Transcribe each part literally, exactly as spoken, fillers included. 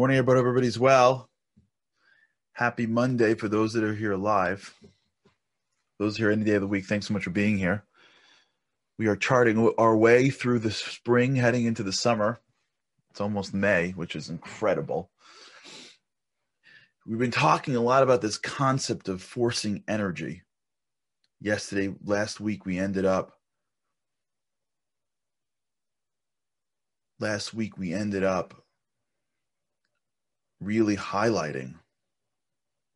Morning, everybody. Everybody's well. Happy Monday for those that are here live. Those here any day of the week, thanks so much for being here. We are charting our way through the spring, heading into the summer. It's almost May, which is incredible. We've been talking a lot about this concept of forcing energy. Yesterday, last week, we ended up. Last week, we ended up. really highlighting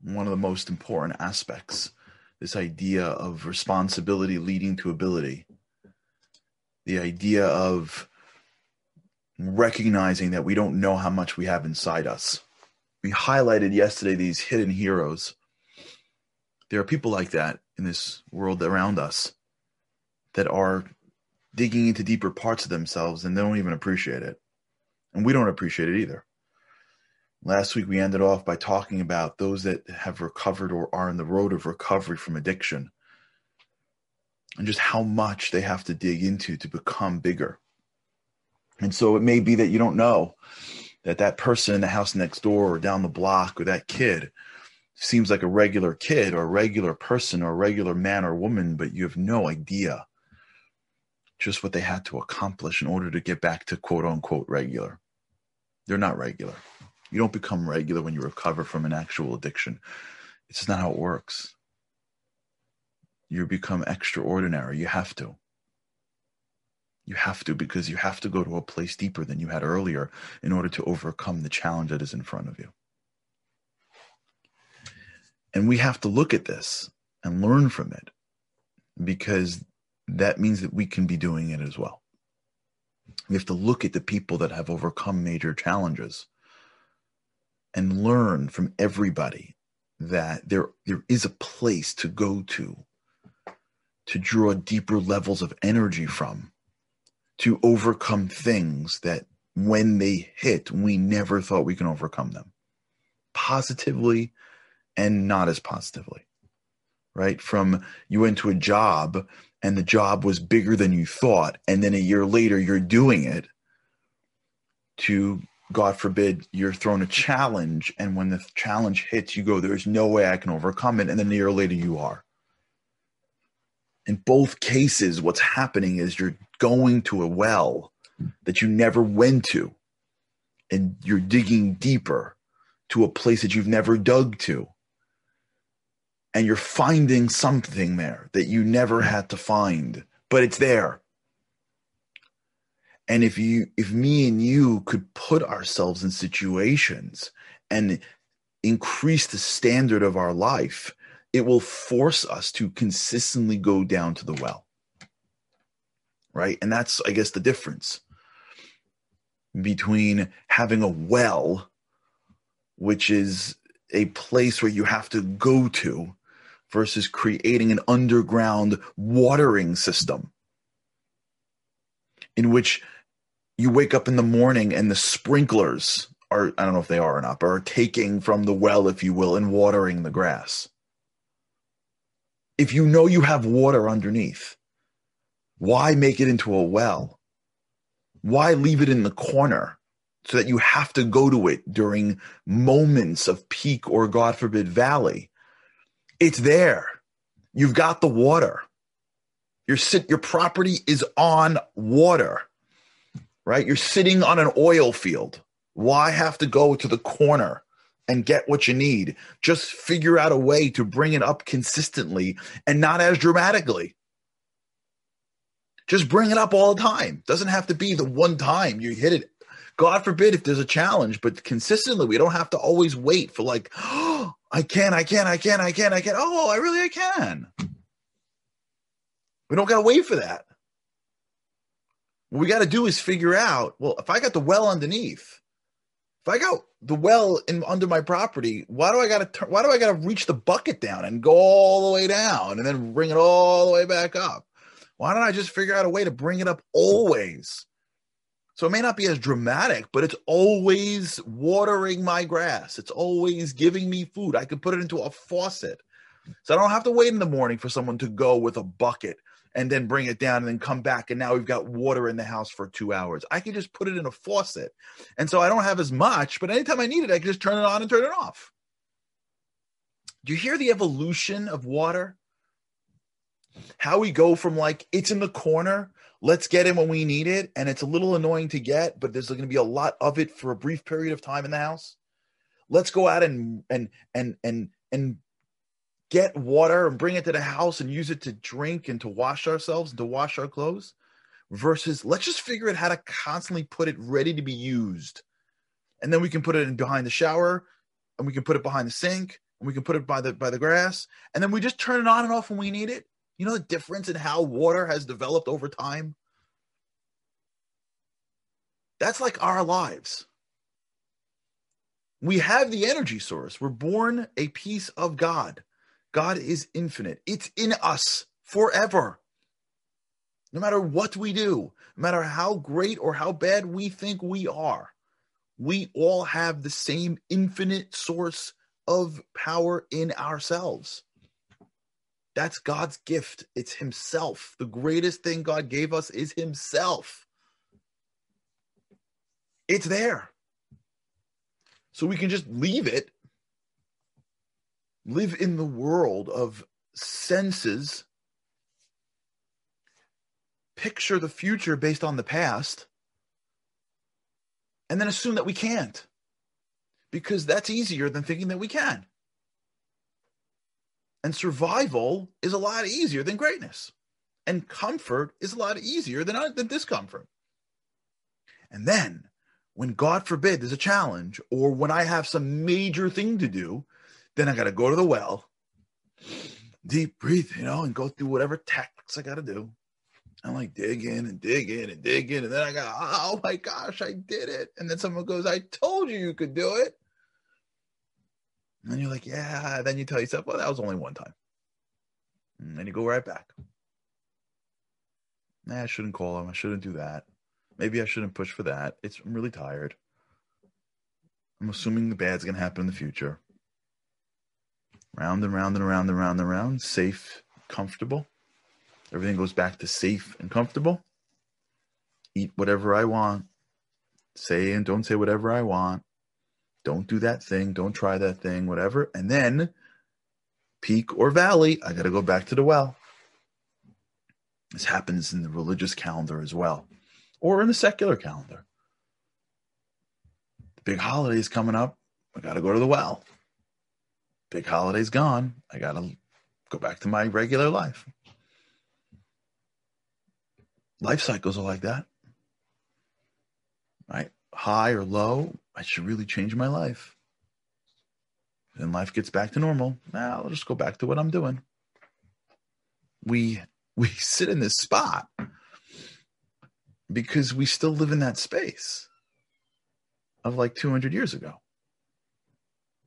one of the most important aspects, this idea of responsibility leading to ability, the idea of recognizing that we don't know how much we have inside us. We highlighted yesterday these hidden heroes. There are people like that in this world around us that are digging into deeper parts of themselves and they don't even appreciate it. And we don't appreciate it either. Last week, we ended off by talking about those that have recovered or are on the road of recovery from addiction and just how much they have to dig into to become bigger. And so it may be that you don't know that that person in the house next door or down the block or that kid seems like a regular kid or a regular person or a regular man or woman, but you have no idea just what they had to accomplish in order to get back to quote unquote regular. They're not regular. You don't become regular when you recover from an actual addiction. It's not how it works. You become extraordinary. You have to. You have to because you have to go to a place deeper than you had earlier in order to overcome the challenge that is in front of you. And we have to look at this and learn from it because that means that we can be doing it as well. We have to look at the people that have overcome major challenges and learn from everybody that there, there is a place to go to, to draw deeper levels of energy from, to overcome things that when they hit, we never thought we can overcome them, positively and not as positively, right? From you went to a job and the job was bigger than you thought, and then a year later you're doing it, to God forbid, you're thrown a challenge, and when the challenge hits, you go, there's no way I can overcome it, and then a year later you are. In both cases, what's happening is you're going to a well that you never went to, and you're digging deeper to a place that you've never dug to, and you're finding something there that you never had to find, but it's there. And if you, if me and you could put ourselves in situations and increase the standard of our life, it will force us to consistently go down to the well, right? And that's, I guess, the difference between having a well, which is a place where you have to go to, versus creating an underground watering system in which you wake up in the morning and the sprinklers are, I don't know if they are or not, but are taking from the well, if you will, and watering the grass. If you know you have water underneath, why make it into a well? Why leave it in the corner so that you have to go to it during moments of peak or, God forbid, valley? It's there. You've got the water. Your sit, your property is on water, right? You're sitting on an oil field. Why have to go to the corner and get what you need? Just figure out a way to bring it up consistently and not as dramatically. Just bring it up all the time. Doesn't have to be the one time you hit it. God forbid if there's a challenge, but consistently, we don't have to always wait for like, oh, I can, I can, I can, I can, I can. Oh, I really, I can. We don't got to wait for that. What we got to do is figure out, well, if I got the well underneath, if I got the well in under my property, why do I got to why do I got to reach the bucket down and go all the way down and then bring it all the way back up? Why don't I just figure out a way to bring it up always? So it may not be as dramatic, but it's always watering my grass. It's always giving me food. I could put it into a faucet. So I don't have to wait in the morning for someone to go with a bucket and then bring it down and then come back. And now we've got water in the house for two hours. I can just put it in a faucet. And so I don't have as much, but anytime I need it, I can just turn it on and turn it off. Do you hear the evolution of water? How we go from like, it's in the corner, let's get in when we need it. And it's a little annoying to get, but there's going to be a lot of it for a brief period of time in the house. Let's go out and, and, and, and, and get water and bring it to the house and use it to drink and to wash ourselves and to wash our clothes, versus let's just figure out how to constantly put it ready to be used. And then we can put it in behind the shower, and we can put it behind the sink, and we can put it by the, by the grass. And then we just turn it on and off when we need it. You know the difference in how water has developed over time? That's like our lives. We have the energy source. We're born a piece of God. God is infinite. It's in us forever. No matter what we do, no matter how great or how bad we think we are, we all have the same infinite source of power in ourselves. That's God's gift. It's himself. The greatest thing God gave us is himself. It's there. So we can just leave it, live in the world of senses, picture the future based on the past, and then assume that we can't, because that's easier than thinking that we can. And survival is a lot easier than greatness. And comfort is a lot easier than, than discomfort. And then when, God forbid, there's a challenge, or when I have some major thing to do, then I got to go to the well, deep breathe, you know, and go through whatever tactics I got to do. I like dig in and dig in and dig in. And then I got, oh my gosh, I did it. And then someone goes, I told you you could do it. And you're like, yeah. Then you tell yourself, well, that was only one time. And then you go right back. Nah, I shouldn't call him. I shouldn't do that. Maybe I shouldn't push for that. It's, I'm really tired. I'm assuming the bad's going to happen in the future. Round and round and round and round and round. Safe, comfortable. Everything goes back to safe and comfortable. Eat whatever I want. Say and don't say whatever I want. Don't do that thing. Don't try that thing, whatever. And then peak or valley, I got to go back to the well. This happens in the religious calendar as well, or in the secular calendar. The big holiday is coming up. I got to go to the well. Big holiday's gone. I got to go back to my regular life. Life cycles are like that, right? High or low, I should really change my life. Then life gets back to normal. Now I'll just go back to what I'm doing. We we sit in this spot because we still live in that space of like two hundred years ago,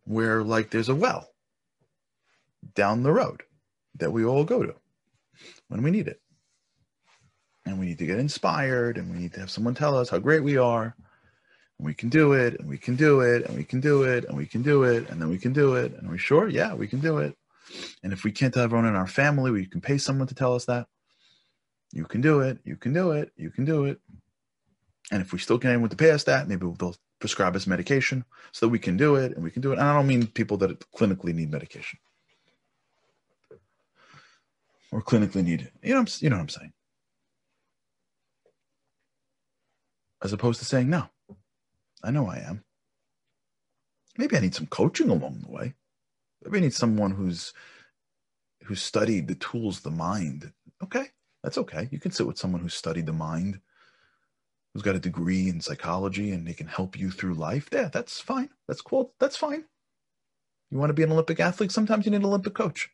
where like there's a well down the road that we all go to when we need it. And we need to get inspired, and we need to have someone tell us how great we are. We can do it, and we can do it, and we can do it, and we can do it, and then we can do it. And we're sure, yeah, we can do it. And if we can't tell everyone in our family, we can pay someone to tell us that. You can do it, you can do it, you can do it. And if we still can't even get past that, maybe they'll prescribe us medication so that we can do it, and we can do it. And I don't mean people that clinically need medication or clinically need it. You know, you know what I'm saying? As opposed to saying, no. I know I am. Maybe I need some coaching along the way. Maybe I need someone who's who's studied the tools, the mind. Okay, that's okay. You can sit with someone who's studied the mind, who's got a degree in psychology, and they can help you through life. Yeah, that's fine. That's cool. That's fine. You want to be an Olympic athlete? Sometimes you need an Olympic coach.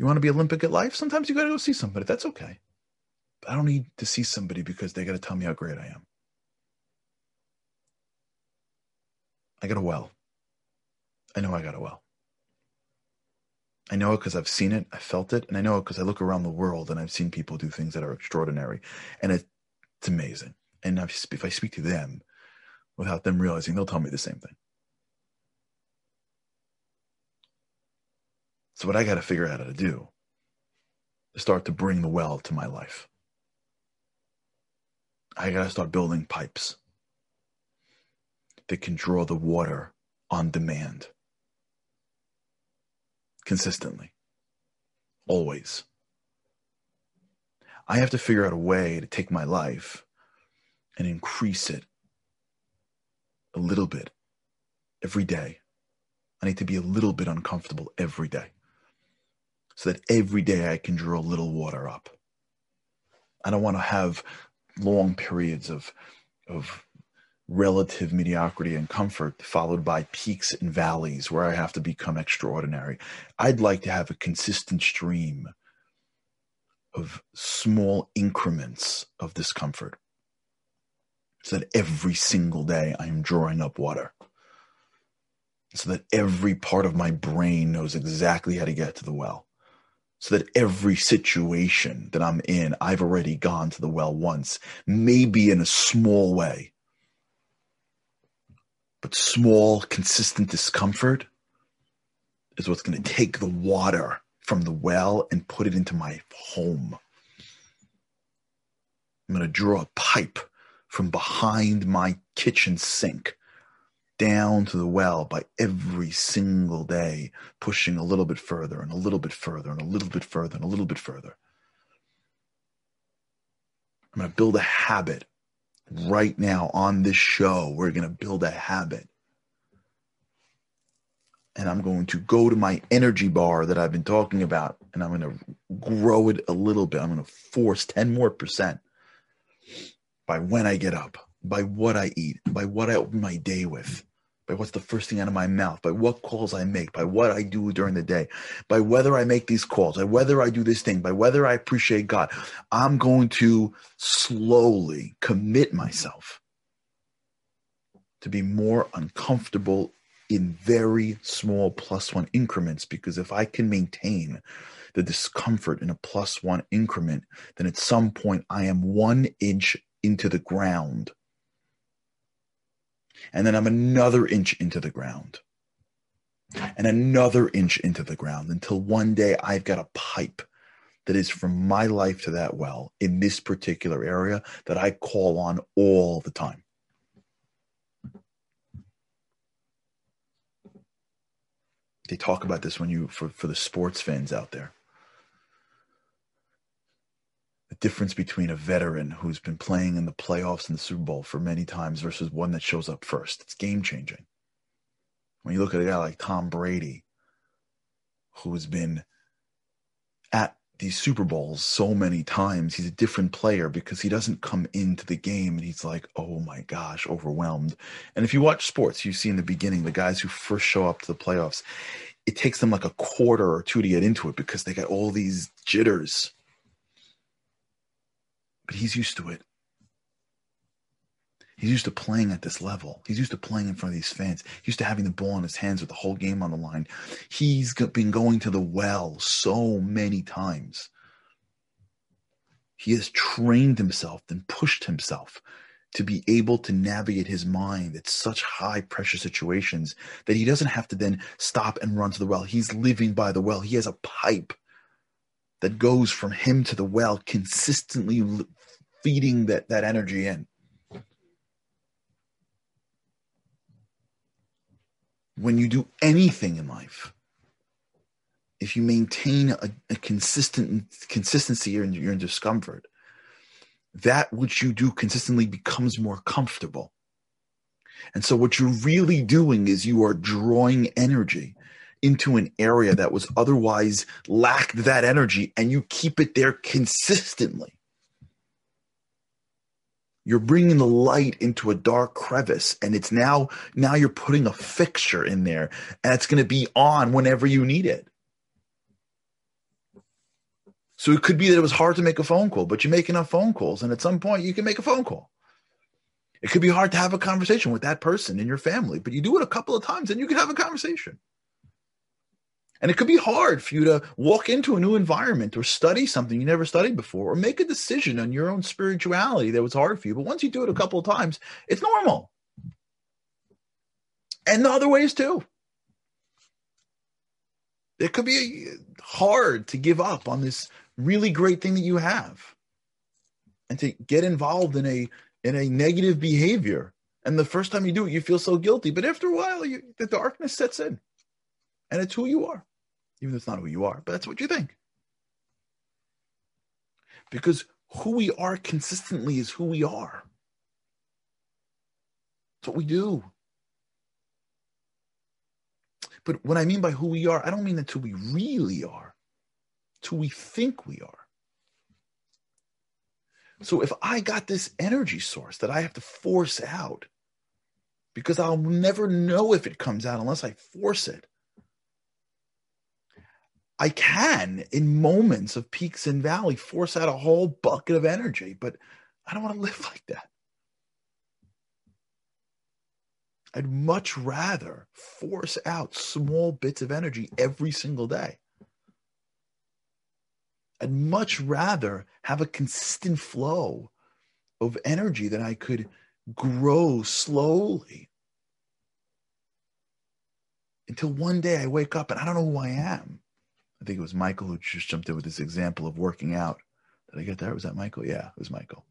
You want to be Olympic at life? Sometimes you got to go see somebody. That's okay. But I don't need to see somebody because they got to tell me how great I am. I got a well. I know I got a well. I know it because I've seen it. I felt it. And I know it because I look around the world and I've seen people do things that are extraordinary. And it's amazing. And if I speak to them without them realizing, they'll tell me the same thing. So what I got to figure out how to do start to bring the well to my life. I gotta start building pipes that can draw the water on demand. Consistently. Always. I have to figure out a way to take my life and increase it a little bit every day. I need to be a little bit uncomfortable every day so that every day I can draw a little water up. I don't want to have long periods of, of relative mediocrity and comfort followed by peaks and valleys where I have to become extraordinary. I'd like to have a consistent stream of small increments of discomfort so that every single day I am drawing up water, so that every part of my brain knows exactly how to get to the well, so that every situation that I'm in, I've already gone to the well once, maybe in a small way. But small, consistent discomfort is what's going to take the water from the well and put it into my home. I'm going to draw a pipe from behind my kitchen sink down to the well by every single day, pushing a little bit further and a little bit further and a little bit further and a little bit further. I'm going to build a habit right now on this show. We're going to build a habit. And I'm going to go to my energy bar that I've been talking about, and I'm going to grow it a little bit. I'm going to force ten more percent by when I get up, by what I eat, by what I open my day with, by what's the first thing out of my mouth, by what calls I make, by what I do during the day, by whether I make these calls, by whether I do this thing, by whether I appreciate God. I'm going to slowly commit myself to be more uncomfortable in very small plus one increments, because if I can maintain the discomfort in a plus one increment, then at some point I am one inch into the ground. And then I'm another inch into the ground and another inch into the ground until one day I've got a pipe that is from my life to that well in this particular area that I call on all the time. They talk about this when you, for, for the sports fans out there. The difference between a veteran who's been playing in the playoffs and the Super Bowl for many times versus one that shows up first. It's game changing. When you look at a guy like Tom Brady, who's been at these Super Bowls so many times, he's a different player because he doesn't come into the game and he's like, oh my gosh, overwhelmed. And if you watch sports, you see in the beginning, the guys who first show up to the playoffs, it takes them like a quarter or two to get into it because they got all these jitters. But he's used to it. He's used to playing at this level. He's used to playing in front of these fans. He's used to having the ball in his hands with the whole game on the line. He's been going to the well so many times. He has trained himself and pushed himself to be able to navigate his mind at such high pressure situations that he doesn't have to then stop and run to the well. He's living by the well. He has a pipe that goes from him to the well, consistently feeding that, that energy in. When you do anything in life, if you maintain a, a consistent consistency in your discomfort, that which you do consistently becomes more comfortable. And so what you're really doing is you are drawing energy into an area that was otherwise lacked that energy, and you keep it there consistently. You're bringing the light into a dark crevice, and it's now, now you're putting a fixture in there, and it's going to be on whenever you need it. So it could be that it was hard to make a phone call, but you make enough phone calls, and at some point you can make a phone call. It could be hard to have a conversation with that person in your family, but you do it a couple of times and you can have a conversation. And it could be hard for you to walk into a new environment or study something you never studied before or make a decision on your own spirituality that was hard for you. But once you do it a couple of times, it's normal. And the other ways too. It could be hard to give up on this really great thing that you have and to get involved in a in a negative behavior. And the first time you do it, you feel so guilty. But after a while, you, the darkness sets in. And it's who you are. Even though it's not who you are, but that's what you think. Because who we are consistently is who we are. That's what we do. But what I mean by who we are, I don't mean that's who we really are. It's who we think we are. So if I got this energy source that I have to force out, because I'll never know if it comes out unless I force it, I can, in moments of peaks and valleys, force out a whole bucket of energy, but I don't want to live like that. I'd much rather force out small bits of energy every single day. I'd much rather have a consistent flow of energy that I could grow slowly until one day I wake up and I don't know who I am. I think it was Michael who just jumped in with this example of working out. Did I get that? Was that Michael? Yeah, it was Michael.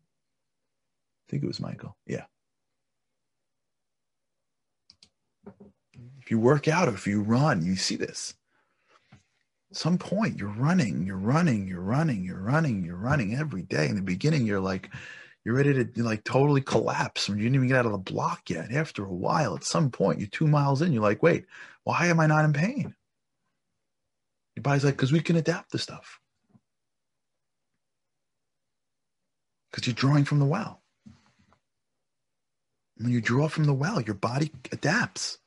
I think it was Michael. Yeah. If you work out or if you run, you see this. At some point, you're running, you're running, you're running, you're running, you're running every day. In the beginning, you're like, you're ready to like totally collapse. You didn't even get out of the block yet. After a while, at some point, you're two miles in, you're like, wait, why am I not in pain? Your body's like, because we can adapt to stuff. Because you're drawing from the well. When you draw from the well, your body adapts.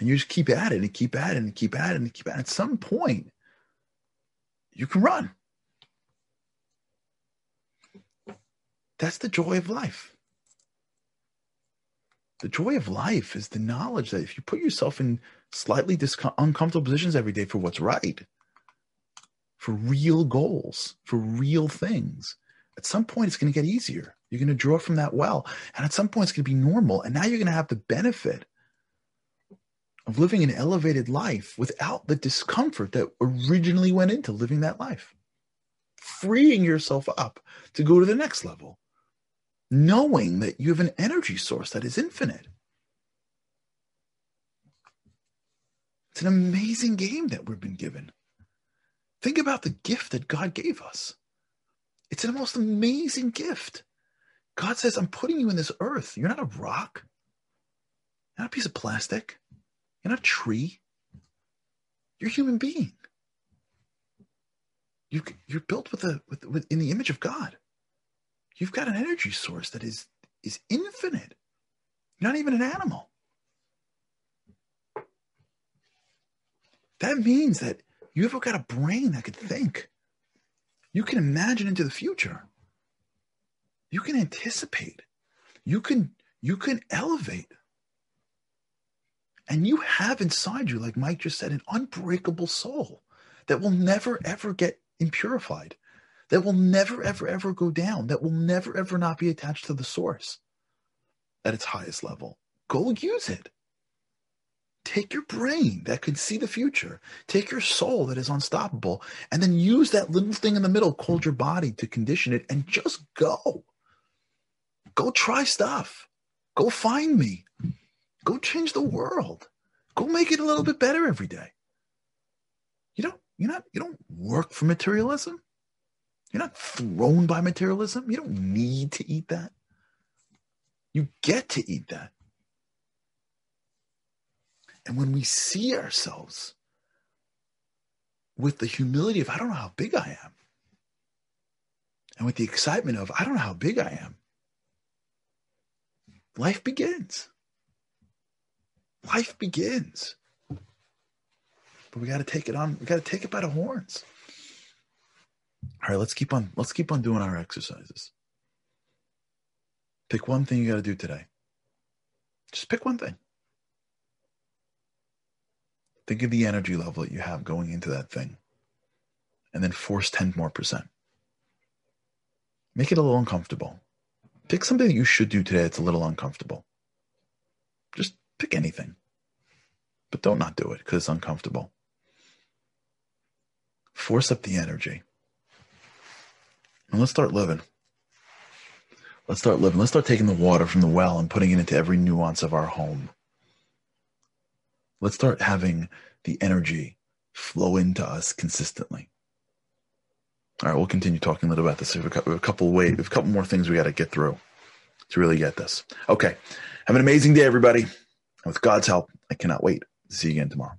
And you just keep at it and keep at it and keep at it and keep at it. At some point, you can run. That's the joy of life. The joy of life is the knowledge that if you put yourself in slightly discom- uncomfortable positions every day for what's right, for real goals, for real things, at some point it's going to get easier. You're going to draw from that well. And at some point it's going to be normal. And now you're going to have the benefit of living an elevated life without the discomfort that originally went into living that life. Freeing yourself up to go to the next level. Knowing that you have an energy source that is infinite. It's an amazing game that we've been given. Think about the gift that God gave us. It's the most amazing gift. God says, I'm putting you in this earth. You're not a rock. You're not a piece of plastic. You're not a tree. You're a human being. You, you're built with a, with, with, in the image of God. You've got an energy source that is, is infinite. You're not even an animal. That means that you have got a brain that could think. You can imagine into the future. You can anticipate. You can, you can elevate. And you have inside you, like Mike just said, an unbreakable soul that will never, ever get impurified, that will never, ever, ever go down, that will never, ever not be attached to the source at its highest level. Go use it. Take your brain that can see the future. Take your soul that is unstoppable, and then use that little thing in the middle called your body to condition it, and just go. Go try stuff. Go find me. Go change the world. Go make it a little bit better every day. You don't, you're not, you don't work for materialism. You're not thrown by materialism. You don't need to eat that. You get to eat that. And when we see ourselves with the humility of, I don't know how big I am, and with the excitement of, I don't know how big I am, life begins. Life begins. But we got to take it on. We got to take it by the horns. All right, let's keep on. Let's keep on doing our exercises. Pick one thing you got to do today. Just pick one thing. Think of the energy level that you have going into that thing. And then force ten more percent. Make it a little uncomfortable. Pick something that you should do today that's a little uncomfortable. Just pick anything. But don't not do it because it's uncomfortable. Force up the energy. And let's start living. Let's start living. Let's start taking the water from the well and putting it into every nuance of our home. Let's start having the energy flow into us consistently. All right, we'll continue talking a little about this. We have a couple ways, we have a couple more things we got to get through to really get this. Okay, have an amazing day, everybody. With God's help, I cannot wait to see you again tomorrow.